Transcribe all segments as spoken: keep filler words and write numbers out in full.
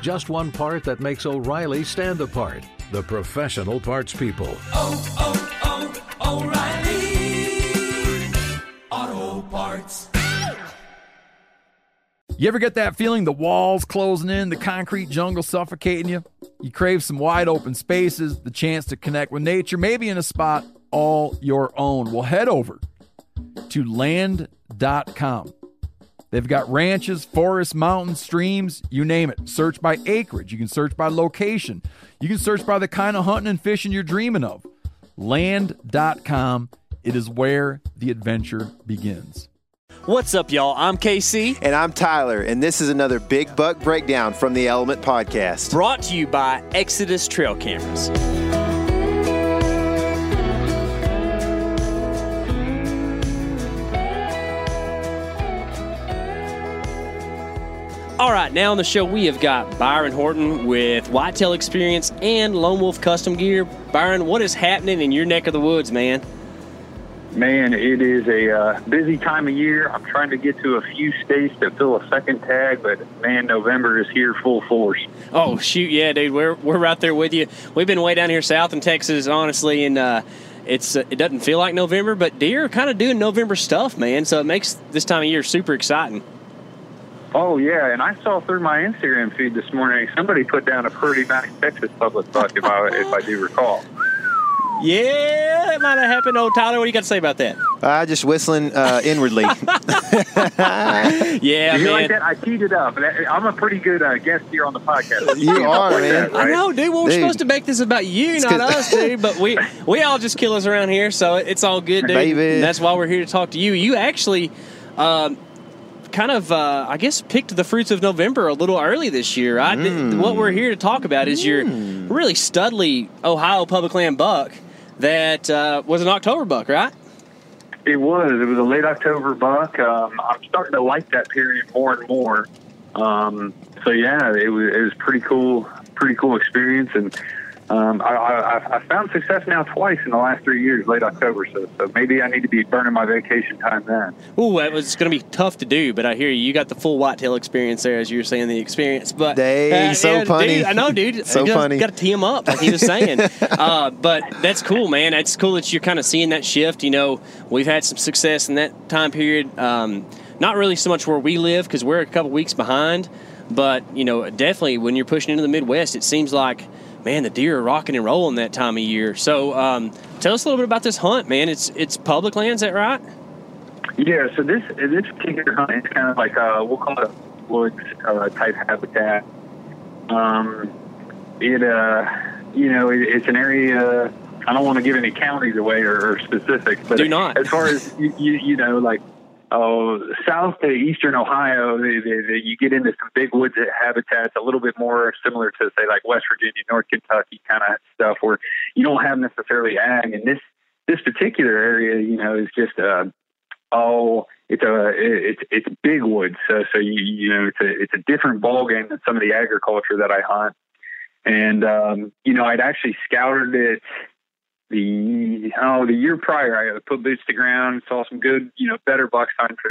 Just one part that makes O'Reilly stand apart. The professional parts people. Oh, oh, oh, O'Reilly Auto Parts. You ever get that feeling, the walls closing in, the concrete jungle suffocating you? You crave some wide open spaces, the chance to connect with nature, maybe in a spot all your own. Well, head over to land dot com. They've got ranches, forests, mountains, streams, you name it. Search by acreage. You can search by location. You can search by the kind of hunting and fishing you're dreaming of. land dot com, it is where the adventure begins. What's up, y'all? I'm K C. And I'm Tyler, and this is another Big Buck Breakdown from the Element Podcast. Brought to you by Exodus Trail Cameras. All right, now on the show, we have got Byron Horton with Whitetail Experience and Lone Wolf Custom Gear. Byron, what is happening in your neck of the woods, man? Man, it is a uh, busy time of year. I'm trying to get to a few states to fill a second tag, but, man, November is here full force. Oh, shoot, yeah, dude. We're we're right there with you. We've been way down here south in Texas, honestly, and uh, it's uh, it doesn't feel like November, but deer are kind of doing November stuff, man, so it makes this time of year super exciting. Oh, yeah, and I saw through my Instagram feed this morning somebody put down a pretty nice Texas public buck, if I, if I do recall. Yeah, that might have happened. Oh, Tyler, what do you got to say about that? I uh, just whistling uh, inwardly. Yeah, you man. Like that? I teed it up. I'm a pretty good uh, guest here on the podcast. You are, like man. That, right? I know, dude. Well, we're dude. supposed to make this about you, it's not us, dude. But we we all just kill us around here, so it's all good, dude. Baby. And that's why we're here to talk to you. You actually um, kind of, uh, I guess, picked the fruits of November a little early this year. I mm. did, what we're here to talk about is mm. your really studly Ohio public land buck. That uh, was an October buck, right? It was. It was a late October buck. Um, I'm starting to like that period more and more. Um, so, yeah, it was, it was pretty cool, pretty cool experience. And um, I, I, I found success now twice in the last three years, late October. So, so maybe I need to be burning my vacation time then. Ooh, it was going to be tough to do, but I hear you. You got the full whitetail experience there, as you were saying, the experience. But dang, uh, so yeah, funny. Dude, I know, dude. So you funny. Got to tee him up, like he was saying. uh, but that's cool, man. It's cool that you're kind of seeing that shift. You know, we've had some success in that time period. Um, not really so much where we live because we're a couple weeks behind. But, you know, definitely when you're pushing into the Midwest, it seems like, man, the deer are rocking and rolling that time of year. So um, tell us a little bit about this hunt, man. It's it's public land, is that right? Yeah, so this this particular hunt is kind of like, a, we'll call it a woods uh, type habitat. Um, it, uh, you know, it, it's an area, I don't want to give any counties away or, or specifics. But do not. As far as, you, you, you know, like, oh, south to eastern Ohio, they, they, they, you get into some big woods habitats, a little bit more similar to, say, like West Virginia, North Kentucky kind of stuff, where you don't have necessarily ag. And this this particular area, you know, is just uh, oh, it's a it's it's big woods. So so you you know it's a it's a different ballgame than some of the agriculture that I hunt. And um, you know, I'd actually scouted it. The oh the year prior, I put boots to ground, saw some good, you know, better bucks on for.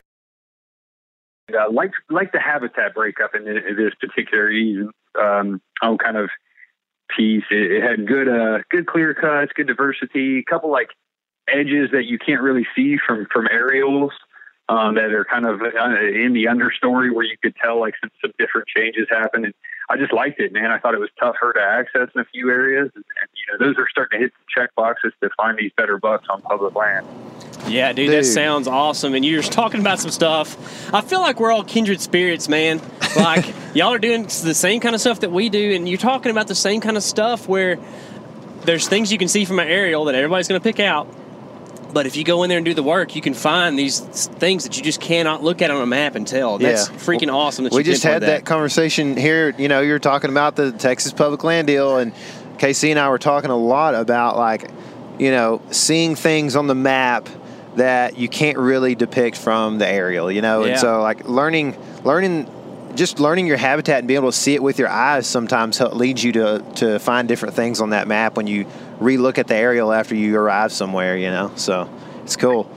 Uh, like like the habitat breakup in this particular um oh kind of piece. It, it had good uh good clear cuts, good diversity, a couple like edges that you can't really see from from aerials. um, that are kind of in the understory where you could tell like some, some different changes happened. And I just liked it, man. I thought it was tougher to access in a few areas. And, and you know, those are starting to hit some check boxes to find these better bucks on public land. Yeah, dude, dude, that sounds awesome. And you're just talking about some stuff. I feel like we're all kindred spirits, man. Like, y'all are doing the same kind of stuff that we do, and you're talking about the same kind of stuff where there's things you can see from an aerial that everybody's going to pick out. But if you go in there and do the work, you can find these things that you just cannot look at on a map and tell. That's yeah. freaking awesome that we you just had that. that conversation here. You know, you were talking about the Texas public land deal, and K C and I were talking a lot about, like, you know, seeing things on the map that you can't really depict from the aerial, you know? Yeah. And so, like, learning, learning, just learning your habitat and being able to see it with your eyes sometimes help leads you to, to find different things on that map when you relook at the aerial after you arrive somewhere, you know? So it's cool.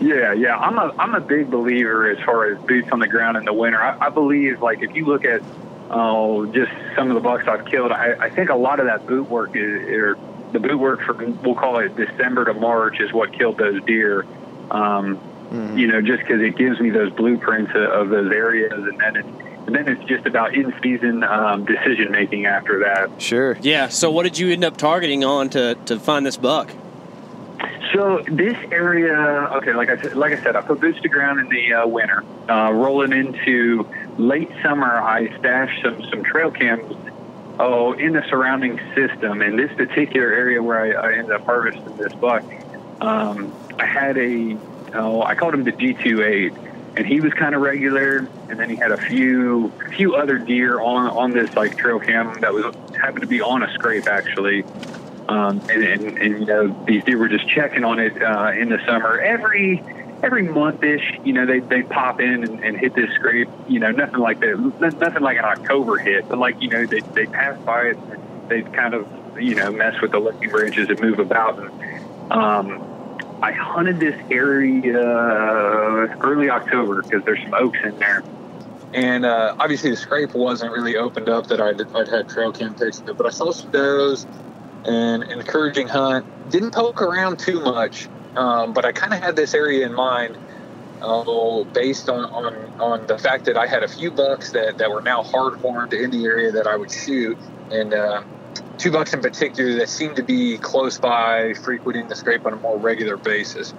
Yeah. Yeah. I'm a, I'm a big believer as far as boots on the ground in the winter. I, I believe, like, if you look at, oh, just some of the bucks I've killed, I, I think a lot of that boot work is, or the boot work for, we'll call it December to March, is what killed those deer. Um, mm-hmm. You know, just because it gives me those blueprints of, of those areas, and then it's, and then it's just about in season um, decision making after that. Sure. Yeah. So, what did you end up targeting on to, to find this buck? So this area, okay, like I said, like I said, I put boots to ground in the uh, winter, uh, rolling into late summer. I stashed some some trail cams. Oh, in the surrounding system, in this particular area where I, I ended up harvesting this buck, um, I had a, oh, I called him the G twenty-eight, and he was kind of regular, and then he had a few few other deer on on this like trail cam that was happened to be on a scrape actually, um, and, and and you know, these deer were just checking on it uh, in the summer every. Every month-ish, you know, they they pop in and, and hit this scrape. You know, nothing like that, nothing like an October hit, but like, you know, they they pass by it, they kind of, you know, mess with the leafy branches and move about. And, um, I hunted this area early October because there's some oaks in there, and uh, obviously the scrape wasn't really opened up that I'd, I'd had trail cam pictures of, but I saw some does, and encouraging hunt. Didn't poke around too much. Um, but I kind of had this area in mind, uh, based on, on, on the fact that I had a few bucks that, that were now hard horned in the area that I would shoot, and uh, two bucks in particular that seemed to be close by, frequenting the scrape on a more regular basis,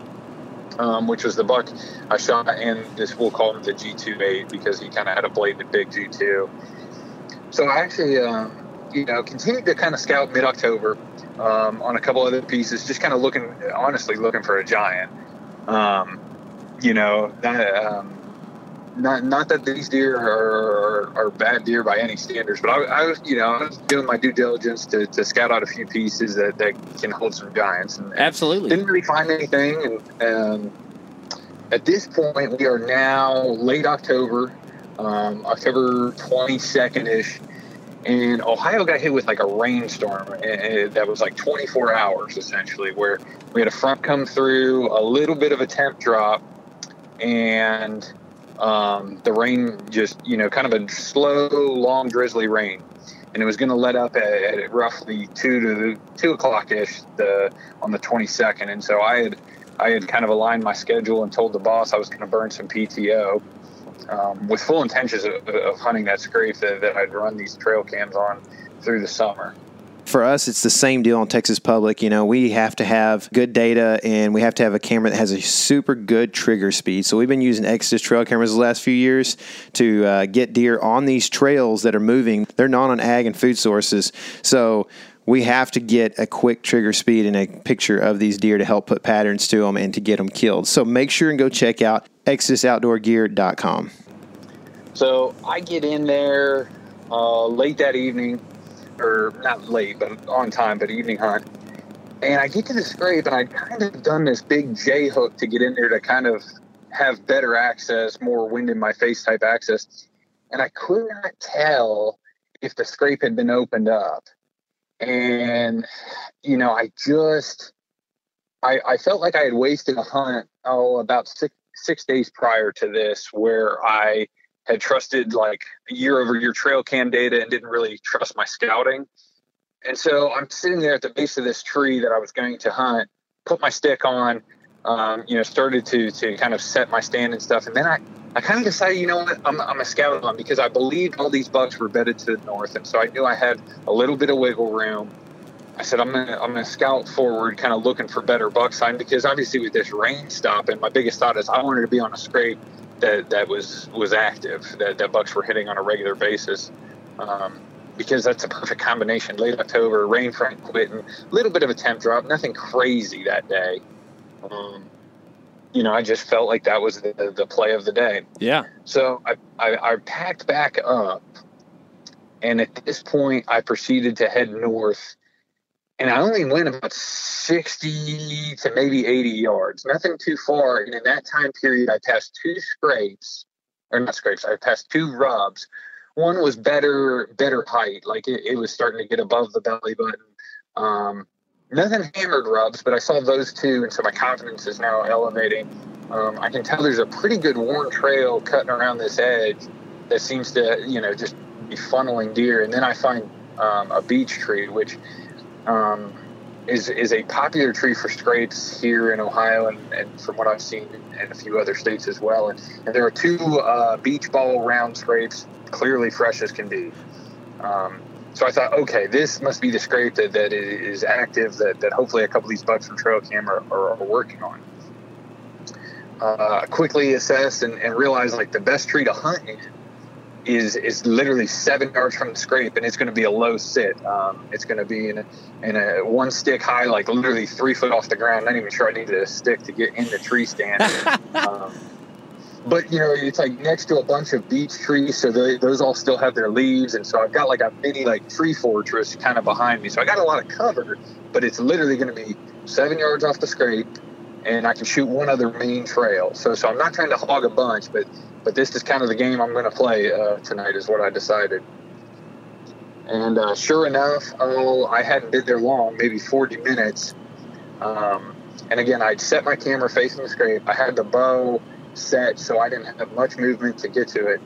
um, which was the buck I shot, and this, we'll call him the G twenty-eight because he kind of had a bladed big G two. So I actually, uh, you know, continued to kind of scout mid-October. Um, on a couple other pieces, just kind of looking, honestly, looking for a giant. Um, you know, that, um, not not that these deer are, are, are bad deer by any standards, but I, I was, you know, I was doing my due diligence to, to scout out a few pieces that, that can hold some giants. And, Absolutely. And didn't really find anything. And um, at this point, we are now late October, um, October twenty-second-ish. And Ohio got hit with like a rainstorm that was like twenty-four hours, essentially, where we had a front come through, a little bit of a temp drop, and um, the rain just, you know, kind of a slow, long, drizzly rain. And it was going to let up at, at roughly two to two o'clock-ish the, on the twenty-second. And so I had, I had kind of aligned my schedule and told the boss I was going to burn some P T O. Um, with full intentions of, of hunting that scrape that, that I'd run these trail cams on through the summer. For us, it's the same deal on Texas Public. You know, we have to have good data, and we have to have a camera that has a super good trigger speed. So we've been using Exodus Trail Cameras the last few years to uh, get deer on these trails that are moving. They're not on ag and food sources. So we have to get a quick trigger speed and a picture of these deer to help put patterns to them and to get them killed. So make sure and go check out Exodus Outdoor Gear dot com. So I get in there uh, late that evening, or not late, but on time, but evening hunt. And I get to the scrape, and I'd kind of done this big J hook to get in there to kind of have better access, more wind in my face type access. And I could not tell if the scrape had been opened up. And, you know, I just, I, I felt like I had wasted a hunt, oh, about six, six days prior to this, where I had trusted like year over year trail cam data and didn't really trust my scouting. And so I'm sitting there at the base of this tree that I was going to hunt, put my stick on, um, you know, started to to kind of set my stand and stuff. And then I, I kind of decided, you know what, I'm, I'm a scout on, because I believed all these bucks were bedded to the north. And so I knew I had a little bit of wiggle room. I said, I'm going to I'm gonna scout forward, kind of looking for better buck sign, because obviously with this rain stop, and my biggest thought is I wanted to be on a scrape that, that was, was active, that, that bucks were hitting on a regular basis, um, because that's a perfect combination. Late October, rain front quitting, a little bit of a temp drop, nothing crazy that day. Um, you know, I just felt like that was the, the play of the day. Yeah. So I, I, I packed back up, and at this point I proceeded to head north. And I only went about sixty to maybe eighty yards, nothing too far. And in that time period, I passed two scrapes, or not scrapes, I passed two rubs. One was better better height, like it, it was starting to get above the belly button. Um, nothing hammered rubs, but I saw those two, and so my confidence is now elevating. Um, I can tell there's a pretty good worn trail cutting around this edge that seems to, you know, just be funneling deer. And then I find um, a beech tree, which... Um, is is a popular tree for scrapes here in Ohio, and, and from what I've seen in a few other states as well. And, and there are two uh, beach ball round scrapes, clearly fresh as can be. Um, so I thought, okay, this must be the scrape that, that is active, that, that hopefully a couple of these bucks from Trail Camera are, are working on. Uh, quickly assessed and, and realized, like, the best tree to hunt in is is literally seven yards from the scrape, and it's going to be a low sit. Um, it's going to be in a, in a one stick high, like literally three foot off the ground. Not even sure I needed a stick to get in the tree stand. um, but, you know, it's like next to a bunch of beech trees, so they, those all still have their leaves. And so I've got like a mini like tree fortress kind of behind me. So I got a lot of cover, but it's literally going to be seven yards off the scrape, and I can shoot one other main trail. So so I'm not trying to hog a bunch, but but this is kind of the game I'm going to play uh, tonight is what I decided. And uh, sure enough, oh, I hadn't been there long, maybe forty minutes. Um, and again, I'd set my camera facing the scrape. I had the bow set, so I didn't have much movement to get to it.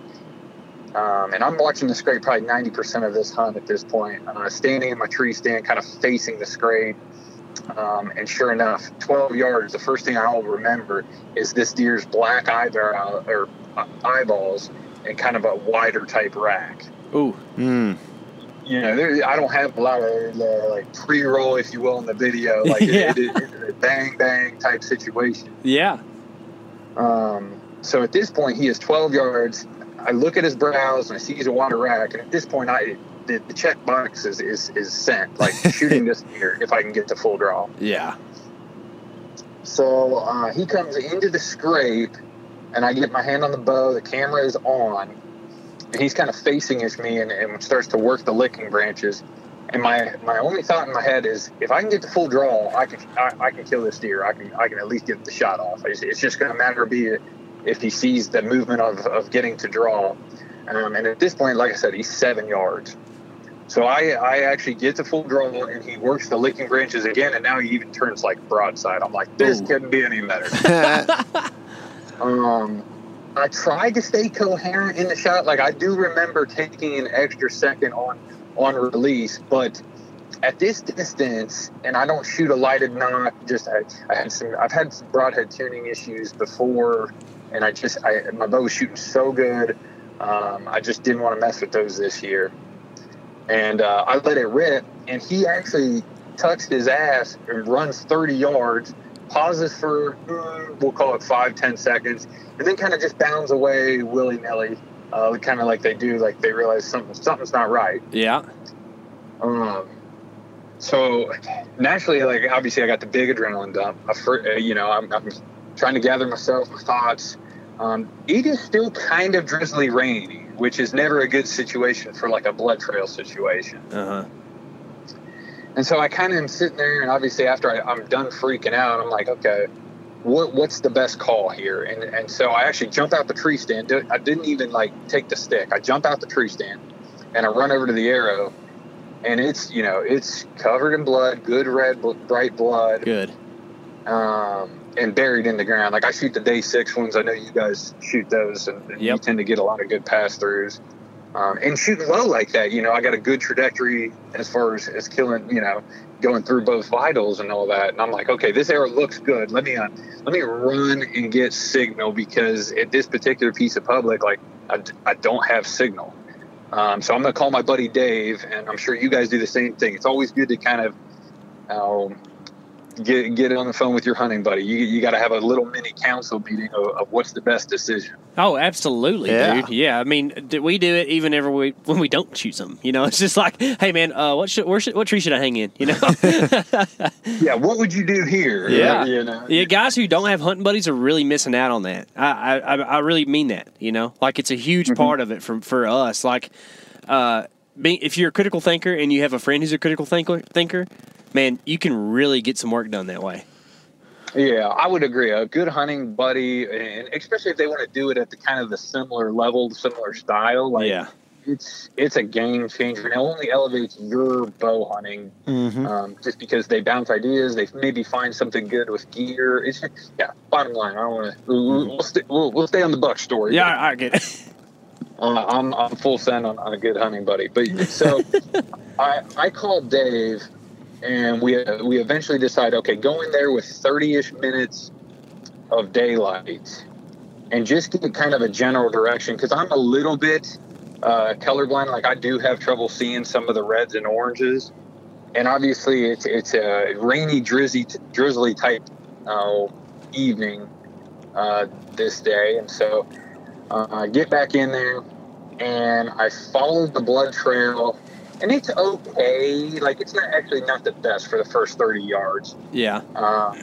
Um, and I'm watching the scrape probably ninety percent of this hunt at this point. Uh, standing in my tree stand, kind of facing the scrape. Um, and sure enough, twelve yards, the first thing I'll remember is this deer's black eyebrow or eyeballs and kind of a wider type rack. Ooh. Mm. You know, there, I don't have a lot of uh, like pre-roll, if you will, in the video. Like yeah. it, it, it, it's a bang, bang type situation. Yeah. Um, so at this point, he is twelve yards. I look at his brows and I see he's a wider rack. And at this point, I... The, the check box is, is, is sent, like shooting this deer if I can get the full draw. Yeah. So uh, he comes into the scrape, and I get my hand on the bow. The camera is on, and he's kind of facing at me and, and starts to work the licking branches. And my, my only thought in my head is, if I can get the full draw, I can I, I can kill this deer. I can I can at least get the shot off. It's, it's just going to matter be if he sees the movement of, of getting to draw. Um, and at this point, like I said, he's seven yards. So I, I actually get the full draw, and he works the licking branches again, and now he even turns, like, broadside. I'm like, this Ooh. Couldn't be any better. um, I tried to stay coherent in the shot. Like, I do remember taking an extra second on, on release, but at this distance, and I don't shoot a lighted knot. Just I, I had some, I've had some broadhead tuning issues before, and I just I, my bow was shooting so good. Um, I just didn't want to mess with those this year. And uh, I let it rip, and he actually tucks his ass and runs thirty yards, pauses for, we'll call it five, ten seconds, and then kind of just bounds away willy-nilly, uh, kind of like they do, like they realize something, something's not right. Yeah. Um. So naturally, like obviously I got the big adrenaline dump. I, you know, I'm, I'm trying to gather myself, my thoughts. Um, it is still kind of drizzly rainy, which is never a good situation for like a blood trail situation. Uh-huh. And so I kind of am sitting there, and obviously after I, I'm done freaking out, I'm like, okay, what, what's the best call here? And and so I actually jump out the tree stand. I didn't even like take the stick. I jump out the tree stand, and I run over to the arrow, and it's, you know, it's covered in blood, good red, bright blood. Good. Um. And buried in the ground. Like I shoot the day six ones. I know you guys shoot those, and, and yep. You tend to get a lot of good pass throughs. Um, and shooting low like that, you know, I got a good trajectory as far as, as killing, you know, going through both vitals and all that. And I'm like, okay, this arrow looks good. Let me uh, let me run and get signal, because at this particular piece of public, like, I, I don't have signal. Um, so I'm going to call my buddy Dave, and I'm sure you guys do the same thing. It's always good to kind of um, get get on the phone with your hunting buddy. You you got to have a little mini council meeting of, of what's the best decision. Oh, absolutely, yeah. dude. Yeah, I mean, we do it even every week when we don't shoot something. You know, it's just like, hey, man, uh, what should, where should what tree should I hang in? You know? Yeah, what would you do here? Yeah, you know? Yeah. Guys who don't have hunting buddies are really missing out on that. I I, I really mean that. You know, like, it's a huge mm-hmm. part of it from for us. Like, uh, being, if you're a critical thinker and you have a friend who's a critical thinker thinker. Man, you can really get some work done that way. Yeah, I would agree. A good hunting buddy, and especially if they want to do it at the kind of the similar level, similar style, like yeah. it's it's a game changer. And it only elevates your bow hunting, mm-hmm. um, just because they bounce ideas. They maybe find something good with gear. It's just, yeah. Bottom line, I don't want to. We'll, we'll, st- we'll, we'll stay on the buck story. Yeah, I, I get it. Uh, I'm I'm full send on, on a good hunting buddy. But so I I called Dave. And we we eventually decide, okay, go in there with thirty-ish minutes of daylight and just get kind of a general direction, because I'm a little bit uh, colorblind. Like, I do have trouble seeing some of the reds and oranges. And obviously it's it's a rainy, drizzy, drizzly type uh, evening uh, this day. And so uh, I get back in there, and I followed the blood trail. And it's okay. Like, it's not actually not the best for the first thirty yards. Yeah. Uh,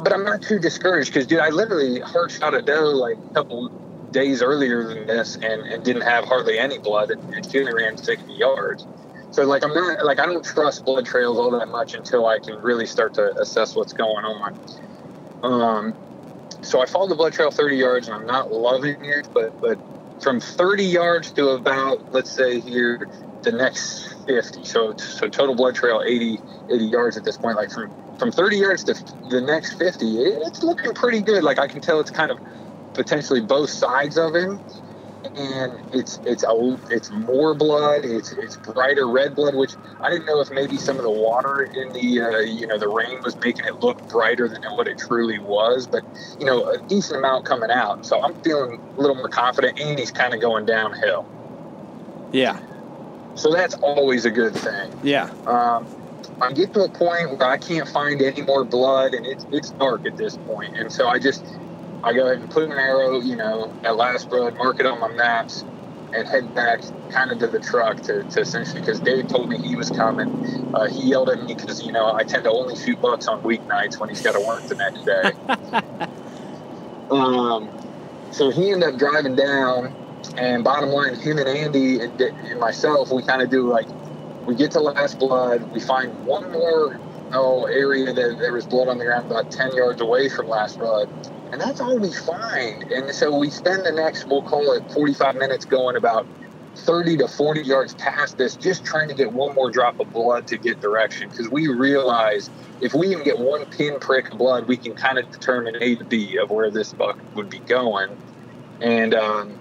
but I'm not too discouraged, because, dude, I literally hard shot a doe like a couple days earlier than this, and, and didn't have hardly any blood, and she only ran sixty yards. So, like, I'm not like I don't trust blood trails all that much until I can really start to assess what's going on. Um. So I followed the blood trail thirty yards, and I'm not loving it, but but from thirty yards to about, let's say here, the next fifty, so so total blood trail eighty yards at this point. Like, from from thirty yards to the next fifty, it, it's looking pretty good. Like, I can tell it's kind of potentially both sides of him, and it's it's a, it's more blood, it's it's brighter red blood, which I didn't know if maybe some of the water in the uh, you know the rain was making it look brighter than what it truly was, but you know a decent amount coming out, so I'm feeling a little more confident, and he's kind of going downhill. Yeah. So that's always a good thing. Yeah. Um, I get to a point where I can't find any more blood, and it's it's dark at this point. And so I just, I go ahead and put an arrow, you know, at last blood, mark it on my maps, and head back kind of to the truck to, to essentially, because Dave told me he was coming. Uh, he yelled at me because, you know, I tend to only shoot bucks on weeknights when he's got to work the next day. um, so he ended up driving down. And bottom line, him and Andy and, and myself, we kind of do like, we get to last blood, we find one more oh, area that there was blood on the ground about ten yards away from last blood, and that's all we find. And so we spend the next, we'll call it forty-five minutes, going about thirty to forty yards past this, just trying to get one more drop of blood to get direction, because we realize if we even get one pinprick of blood, we can kind of determine A to B of where this buck would be going. And, um,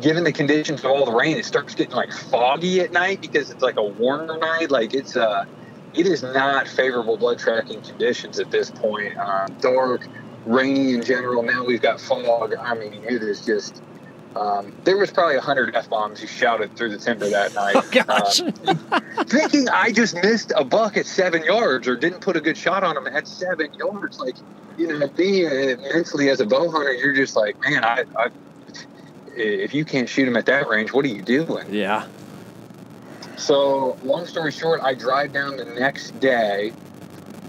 given the conditions of all the rain, it starts getting like foggy at night, because it's like a warmer night. Like it's uh it is not favorable blood tracking conditions at this point. Uh, dark, rainy in general. Now we've got fog. I mean, it is just. Um, there was probably a hundred F-bombs you shouted through the timber that night. Oh, gosh. Um, thinking I just missed a buck at seven yards or didn't put a good shot on him at seven yards. Like, you know, being mentally as a bow hunter, you're just like, man, I. I if you can't shoot him at that range, what are you doing? Yeah. So long story short, I drive down the next day.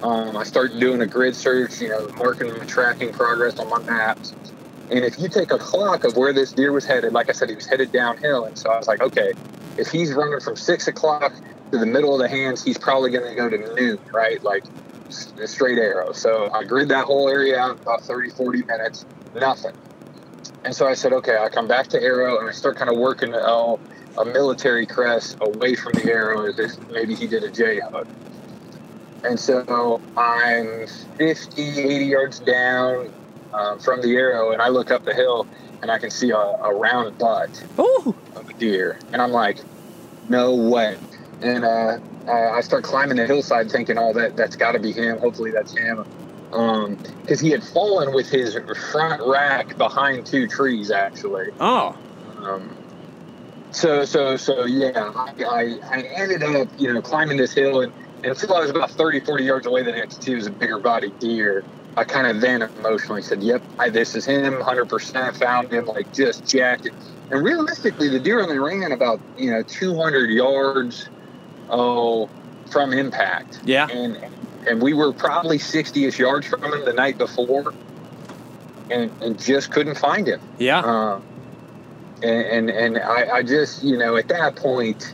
Um, I start doing a grid search, you know, marking and tracking progress on my maps. And if you take a clock of where this deer was headed, like I said, he was headed downhill. And so I was like, okay, if he's running from six o'clock to the middle of the hands, he's probably going to go to noon, right? Like a straight arrow. So I grid that whole area out about thirty, forty minutes, nothing. And so I said, okay, I come back to arrow, and I start kind of working oh, a military crest away from the arrow as if maybe he did a J-hook. And so I'm fifty, eighty yards down uh, from the arrow, and I look up the hill, and I can see a, a round butt Ooh. of a deer. And I'm like, no way. And uh, I start climbing the hillside thinking, oh, that, that's got to be him. Hopefully that's him. Um, because he had fallen with his front rack behind two trees, actually. Oh. Um, so, so, so, yeah, I, I, I ended up, you know, climbing this hill, and, and until I was about thirty, forty yards away, the next two was a bigger body deer. I kind of then emotionally said, yep, I, this is him, one hundred percent found him, like, just jacked. And realistically, the deer only ran about, you know, two hundred yards oh, from impact. Yeah. And and we were probably sixty-ish yards from him the night before, and, and just couldn't find him. Yeah. Um, and and, and I, I just, you know, at that point,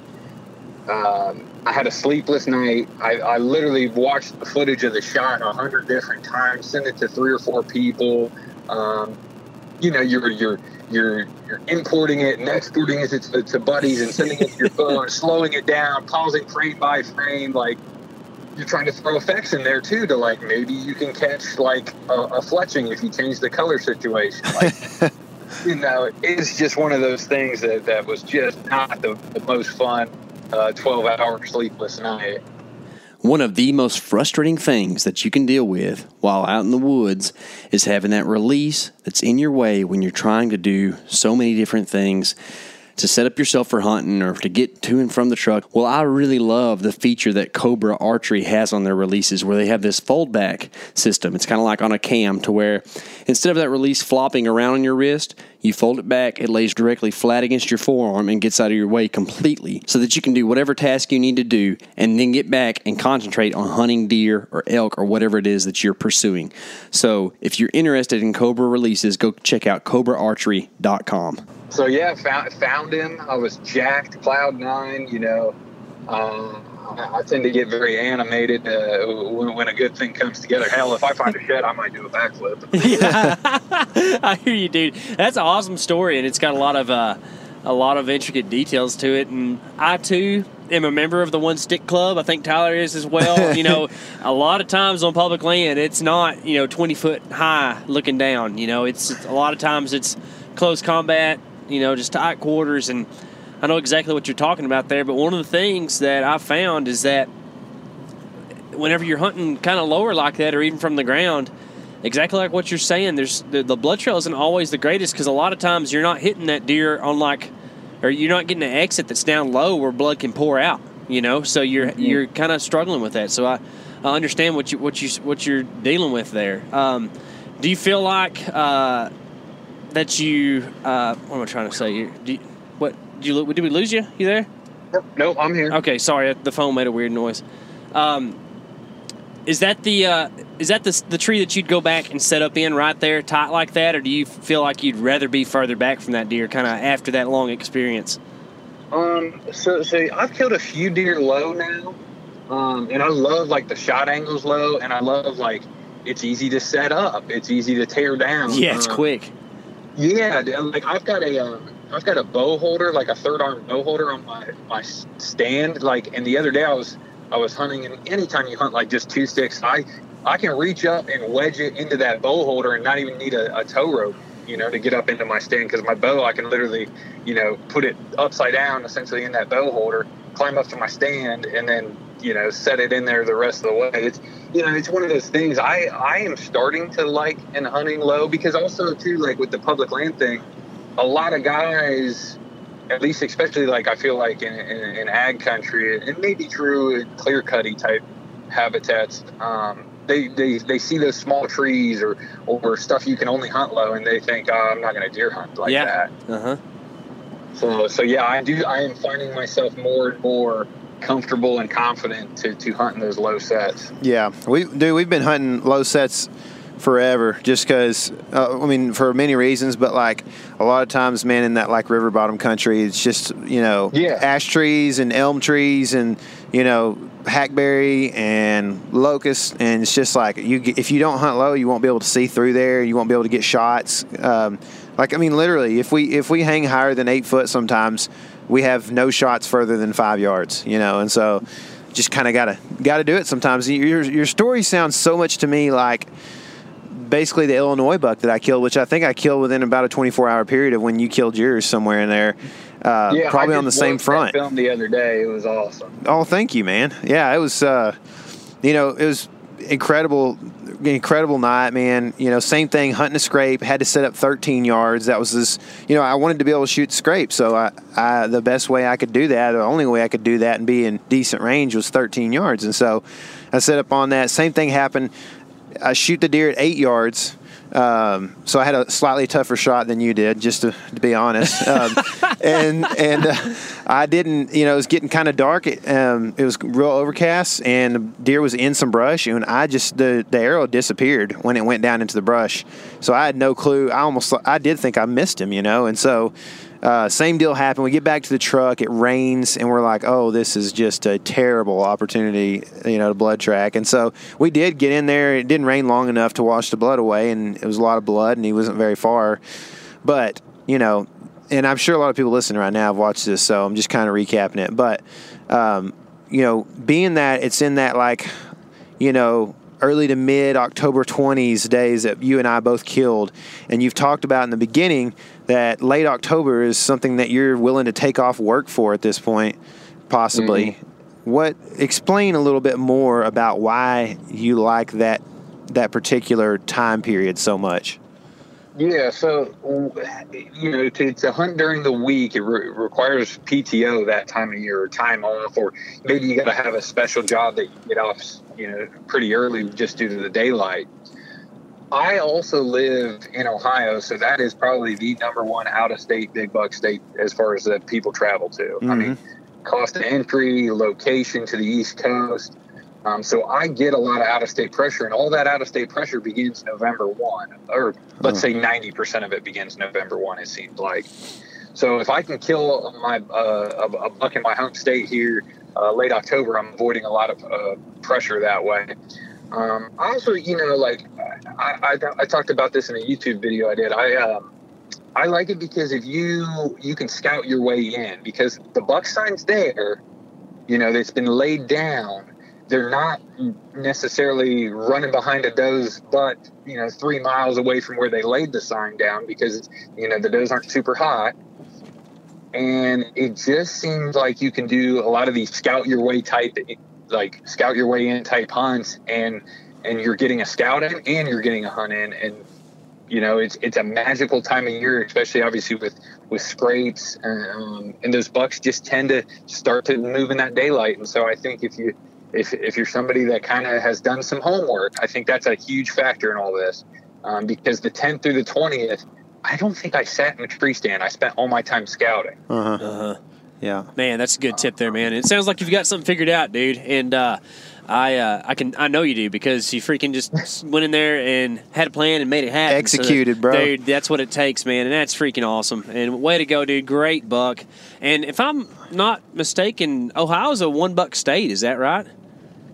um, I had a sleepless night. I, I literally watched the footage of the shot a hundred different times, sent it to three or four people. Um, you know, you're you're you're you're importing it and exporting it to, to buddies and sending it to your phone, slowing it down, pausing frame by frame. Like, you're trying to throw effects in there too, to like, maybe you can catch like a, a fletching if you change the color situation. Like, you know, it's just one of those things that, that was just not the, the most fun. Uh, twelve hour sleepless night. One of the most frustrating things that you can deal with while out in the woods is having that release that's in your way when you're trying to do so many different things to set up yourself for hunting or to get to and from the truck. Well, I really love the feature that Cobra Archery has on their releases where they have this fold-back system. It's kind of like on a cam to where instead of that release flopping around on your wrist, you fold it back, it lays directly flat against your forearm and gets out of your way completely so that you can do whatever task you need to do and then get back and concentrate on hunting deer or elk or whatever it is that you're pursuing. So if you're interested in Cobra releases, go check out cobra archery dot com. So, yeah, found, found him. I was jacked, cloud nine, you know. Um, I tend to get very animated uh, when, when a good thing comes together. Hell, if I find a shed, I might do a backflip. Yeah. I hear you, dude. That's an awesome story, and it's got a lot of uh, a lot of intricate details to it. And I, too, am a member of the One Stick Club. I think Tyler is as well. You know, a lot of times on public land, it's not, you know, twenty foot high looking down. You know, it's, it's a lot of times it's close combat. You know, just tight quarters, and I know exactly what you're talking about there. But one of the things that I found is that whenever you're hunting kind of lower like that, or even from the ground, exactly like what you're saying, there's the, the blood trail isn't always the greatest because a lot of times you're not hitting that deer on like, or you're not getting an exit that's down low where blood can pour out. You know, so you're mm-hmm. you're kind of struggling with that. So I, I understand what you what you what you're dealing with there. Um, do you feel like? Uh, That you, uh, what am I trying to say? Do you, what do you? Did we lose you? You there? Nope, nope, I'm here. Okay, sorry, the phone made a weird noise. Um, is that the uh, is that the the tree that you'd go back and set up in right there, tight like that, or do you feel like you'd rather be further back from that deer, kind of after that long experience? Um, so so I've killed a few deer low now, um, and I love like the shot angles low, and I love like it's easy to set up, it's easy to tear down. Yeah, it's um, quick. Yeah, like I've got a, um, I've got a bow holder, like a third arm bow holder on my, my stand. Like, and the other day I was, I was hunting, and anytime you hunt like just two sticks, I, I can reach up and wedge it into that bow holder and not even need a, a tow rope, you know, to get up into my stand. Cause my bow, I can literally, you know, put it upside down essentially in that bow holder, climb up to my stand and then, you know, set it in there the rest of the way. It's, you know, it's one of those things I, I am starting to like in hunting low because also, too, like with the public land thing, a lot of guys, at least especially like I feel like in, in, in ag country, and maybe true in clear-cutty type habitats, um, they, they, they see those small trees or, or stuff you can only hunt low and they think, oh, I'm not going to deer hunt like yeah. that. Uh-huh. So, so, yeah, I do. I am finding myself more and more comfortable and confident to to hunt in those low sets. Yeah, we do. We've been hunting low sets forever just because, uh, I mean, for many reasons, but like a lot of times, man, in that like river bottom country, it's just, you know, yeah. ash trees and elm trees and, you know, hackberry and locusts, and it's just like you if you don't hunt low, you won't be able to see through there. You won't be able to get shots. Um, like, I mean, literally, if we if we hang higher than eight foot sometimes, we have no shots further than five yards, you know, and so just kind of gotta gotta do it sometimes. Your your story sounds so much to me like basically the Illinois buck that I killed, which I think I killed within about a twenty-four hour period of when you killed yours, somewhere in there. Uh, yeah, probably on the same front. I filmed the other day. It was awesome. Oh, thank you, man. Yeah, it was, uh, you know, it was incredible, incredible night, man. You know, same thing, hunting a scrape, had to set up thirteen yards. That was this, you know, I wanted to be able to shoot scrape. So I, I, the best way I could do that, the only way I could do that and be in decent range was thirteen yards. And so I set up on that. Same thing happened. I shoot the deer at eight yards. Um, so I had a slightly tougher shot than you did, just to, to be honest. Um, and, and, uh, I didn't, you know, it was getting kind of dark. It, um, it was real overcast and the deer was in some brush, and I just, the, the arrow disappeared when it went down into the brush. So I had no clue. I almost, I did think I missed him, you know? And so, uh, same deal happened. We get back to the truck, it rains, and we're like, oh, this is just a terrible opportunity, you know, to blood track. And so we did get in there. It didn't rain long enough to wash the blood away, and it was a lot of blood, and he wasn't very far. But, you know, and I'm sure a lot of people listening right now have watched this, so I'm just kind of recapping it. But, um, you know, being that it's in that, like, you know, early to mid October twenties days that you and I both killed, and you've talked about in the beginning that late October is something that you're willing to take off work for at this point, possibly. Mm-hmm. What, explain a little bit more about why you like that that particular time period so much. Yeah, so, you know, to, to hunt during the week, it re- requires P T O that time of year, or time off, or maybe you got to have a special job that you get off, you know, pretty early just due to the daylight. I also live in Ohio, so that is probably the number one out-of-state big buck state as far as that people travel to. Mm-hmm. I mean, cost of entry, location to the East Coast. Um, so I get a lot of out-of-state pressure, and all that out-of-state pressure begins November first, or let's say ninety percent of it begins November first, it seems like. So if I can kill my uh, a buck in my home state here uh, late October, I'm avoiding a lot of uh, pressure that way. Um, I also, you know, like I, I, I talked about this in a YouTube video I did. I um, I like it because if you you can scout your way in, because the buck sign's there, you know, it's been laid down. They're not necessarily running behind a doe's butt, you know, three miles away from where they laid the sign down, because, you know, the does aren't super hot. And it just seems like you can do a lot of these scout your way type, like scout your way in type hunts, and, and you're getting a scout in and you're getting a hunt in. And, you know, it's, it's a magical time of year, especially obviously with, with scrapes. Um, and those bucks just tend to start to move in that daylight. And so I think if you, If if you're somebody that kind of has done some homework, I think that's a huge factor in all this, um, because the tenth through the twentieth, I don't think I sat in a tree stand. I spent all my time scouting. Uh huh. Uh-huh. Yeah, man, that's a good tip there, man. It sounds like you've got something figured out, dude. And uh, I uh, I can I know you do, because you freaking just went in there and had a plan and made it happen. Executed, so, bro. Dude, that's what it takes, man, and that's freaking awesome. And way to go, dude. Great buck. And if I'm not mistaken, Ohio's a one buck state. Is that right?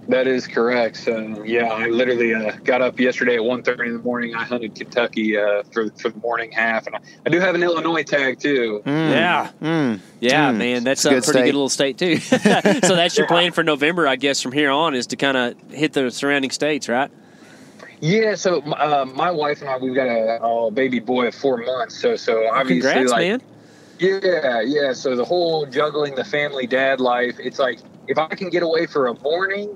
That is correct. So, yeah, I literally uh, got up yesterday at one thirty in the morning. I hunted Kentucky uh, for, for the morning half. And I, I do have an Illinois tag, too. Mm. Yeah. Mm. Yeah, mm. man, that's a, a good pretty state. Good little state, too. So that's your yeah. plan for November, I guess, from here on, is to kind of hit the surrounding states, right? Yeah, so uh, my wife and I, we've got a, a baby boy of four months. So, so obviously, Congrats, like, man. Yeah, yeah. So the whole juggling the family dad life, it's like, if I can get away for a morning,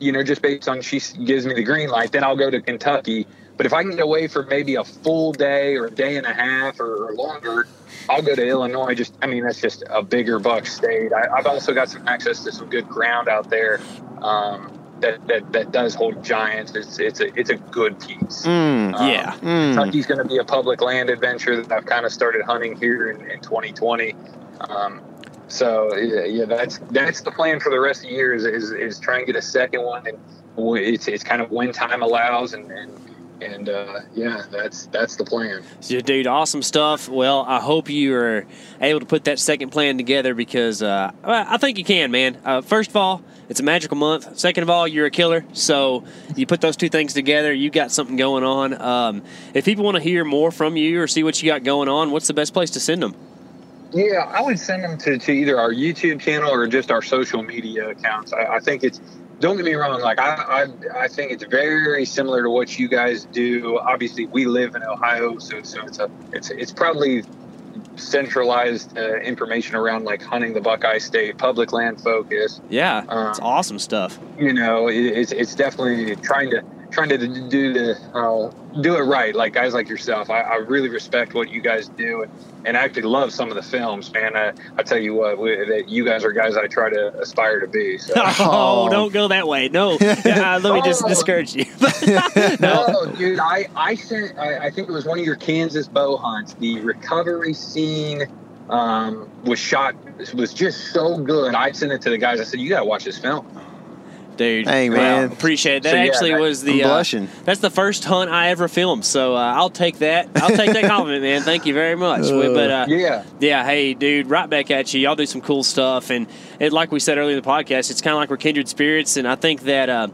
you know, just based on she gives me the green light, then I'll go to Kentucky. But if I can get away for maybe a full day or a day and a half or longer, I'll go to Illinois. Just, I mean, that's just a bigger buck state. I, I've also got some access to some good ground out there um, that, that that does hold giants. It's it's a it's a good piece. Mm, um, yeah, mm. Kentucky's going to be a public land adventure that I've kind of started hunting here in, in twenty twenty. Um, So yeah, yeah, that's that's the plan for the rest of the year is is, is try and get a second one, and it's it's kind of when time allows, and and, and uh, yeah, that's that's the plan. Yeah, dude, awesome stuff. Well, I hope you are able to put that second plan together, because uh, I think you can, man. Uh, first of all, it's a magical month. Second of all, you're a killer. So you put those two things together, you got something going on. Um, if people want to hear more from you or see what you got going on, what's the best place to send them? Yeah, I would send them to, to either our YouTube channel or just our social media accounts. I, I think it's, don't get me wrong, like I, I I think it's very similar to what you guys do. Obviously, we live in Ohio, so so it's a it's it's probably centralized uh, information around like hunting the Buckeye State, public land focus. Yeah, um, it's awesome stuff. You know, it, it's it's definitely trying to trying to do the uh, do it right. Like guys like yourself, I, I really respect what you guys do, and, and I actually love some of the films, man. I, I tell you what, we, that you guys are guys I try to aspire to be. So. Oh, don't go that way. No, uh, let me just oh. discourage you. no. no, dude, I I sent. I, I think it was one of your Kansas bow hunts. The recovery scene um, was shot was just so good. I sent it to the guys. I said, you gotta watch this film. Dude, hey man, wow, appreciate it. That so, yeah, actually that, was the uh, that's the first hunt I ever filmed, so uh, I'll take that. I'll take that compliment, man. Thank you very much. Uh, but uh, yeah, yeah, hey, dude, right back at you. Y'all do some cool stuff, and it, like we said earlier in the podcast, it's kind of like we're kindred spirits, and I think that uh,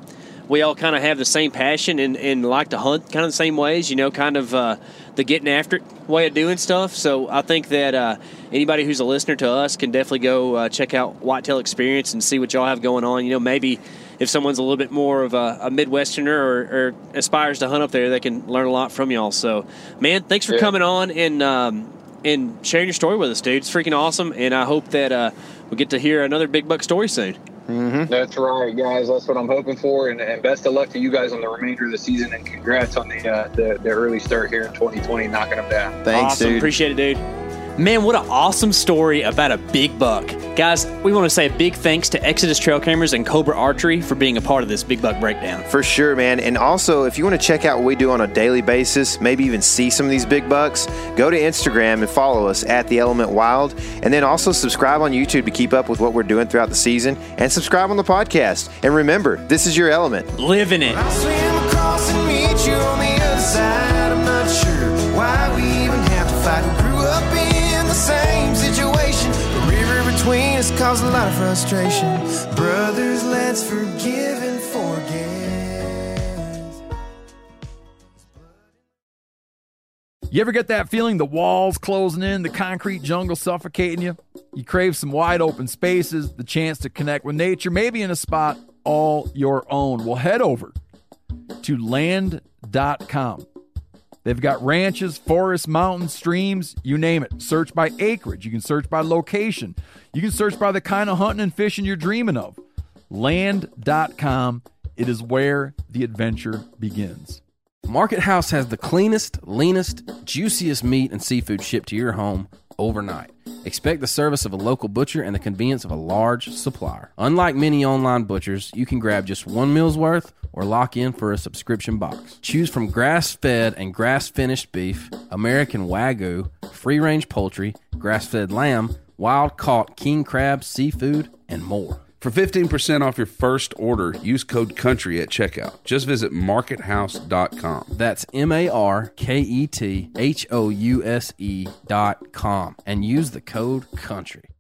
we all kind of have the same passion and, and like to hunt kind of the same ways, you know, kind of uh, the getting after it way of doing stuff. So I think that uh, anybody who's a listener to us can definitely go uh, check out Whitetail Experience and see what y'all have going on. You know, maybe if someone's a little bit more of a, a Midwesterner or, or aspires to hunt up there, they can learn a lot from y'all. So, man, thanks for yeah. coming on and um, and sharing your story with us, dude. It's freaking awesome, and I hope that uh, we'll get to hear another big buck story soon. Mm-hmm. That's right, guys. That's what I'm hoping for, and, and best of luck to you guys on the remainder of the season, and congrats on the uh, the, the early start here in twenty twenty, knocking them down. Thanks, awesome. Dude. Appreciate it, dude. Man, what an awesome story about a big buck. Guys, we want to say a big thanks to Exodus Trail Cameras and Cobra Archery for being a part of this Big Buck Breakdown. For sure, man. And also, if you want to check out what we do on a daily basis, maybe even see some of these big bucks, go to Instagram and follow us at The Element Wild. And then also subscribe on YouTube to keep up with what we're doing throughout the season. And subscribe on the podcast. And remember, this is your element. Live in it. I'll swim across and meet you on the other side. I'm not sure why we even have to fight. We grew up in same situation. The river between us caused a lot of frustration. Brothers, let's forgive and forget. You ever get that feeling the walls closing in, the concrete jungle suffocating you? You crave some wide open spaces, the chance to connect with nature, maybe in a spot all your own. Well, head over to land dot com. They've got ranches, forests, mountains, streams, you name it. Search by acreage. You can search by location. You can search by the kind of hunting and fishing you're dreaming of. land dot com, it is where the adventure begins. Market House has the cleanest, leanest, juiciest meat and seafood shipped to your home overnight. Expect the service of a local butcher and the convenience of a large supplier. Unlike many online butchers, you can grab just one meal's worth or lock in for a subscription box. Choose from grass-fed and grass-finished beef, American Wagyu, free-range poultry, grass-fed lamb, wild-caught king crab, seafood, and more. For fifteen percent off your first order, use code COUNTRY at checkout. Just visit market house dot com. That's M A R K E T H O U S E dot com. And use the code COUNTRY.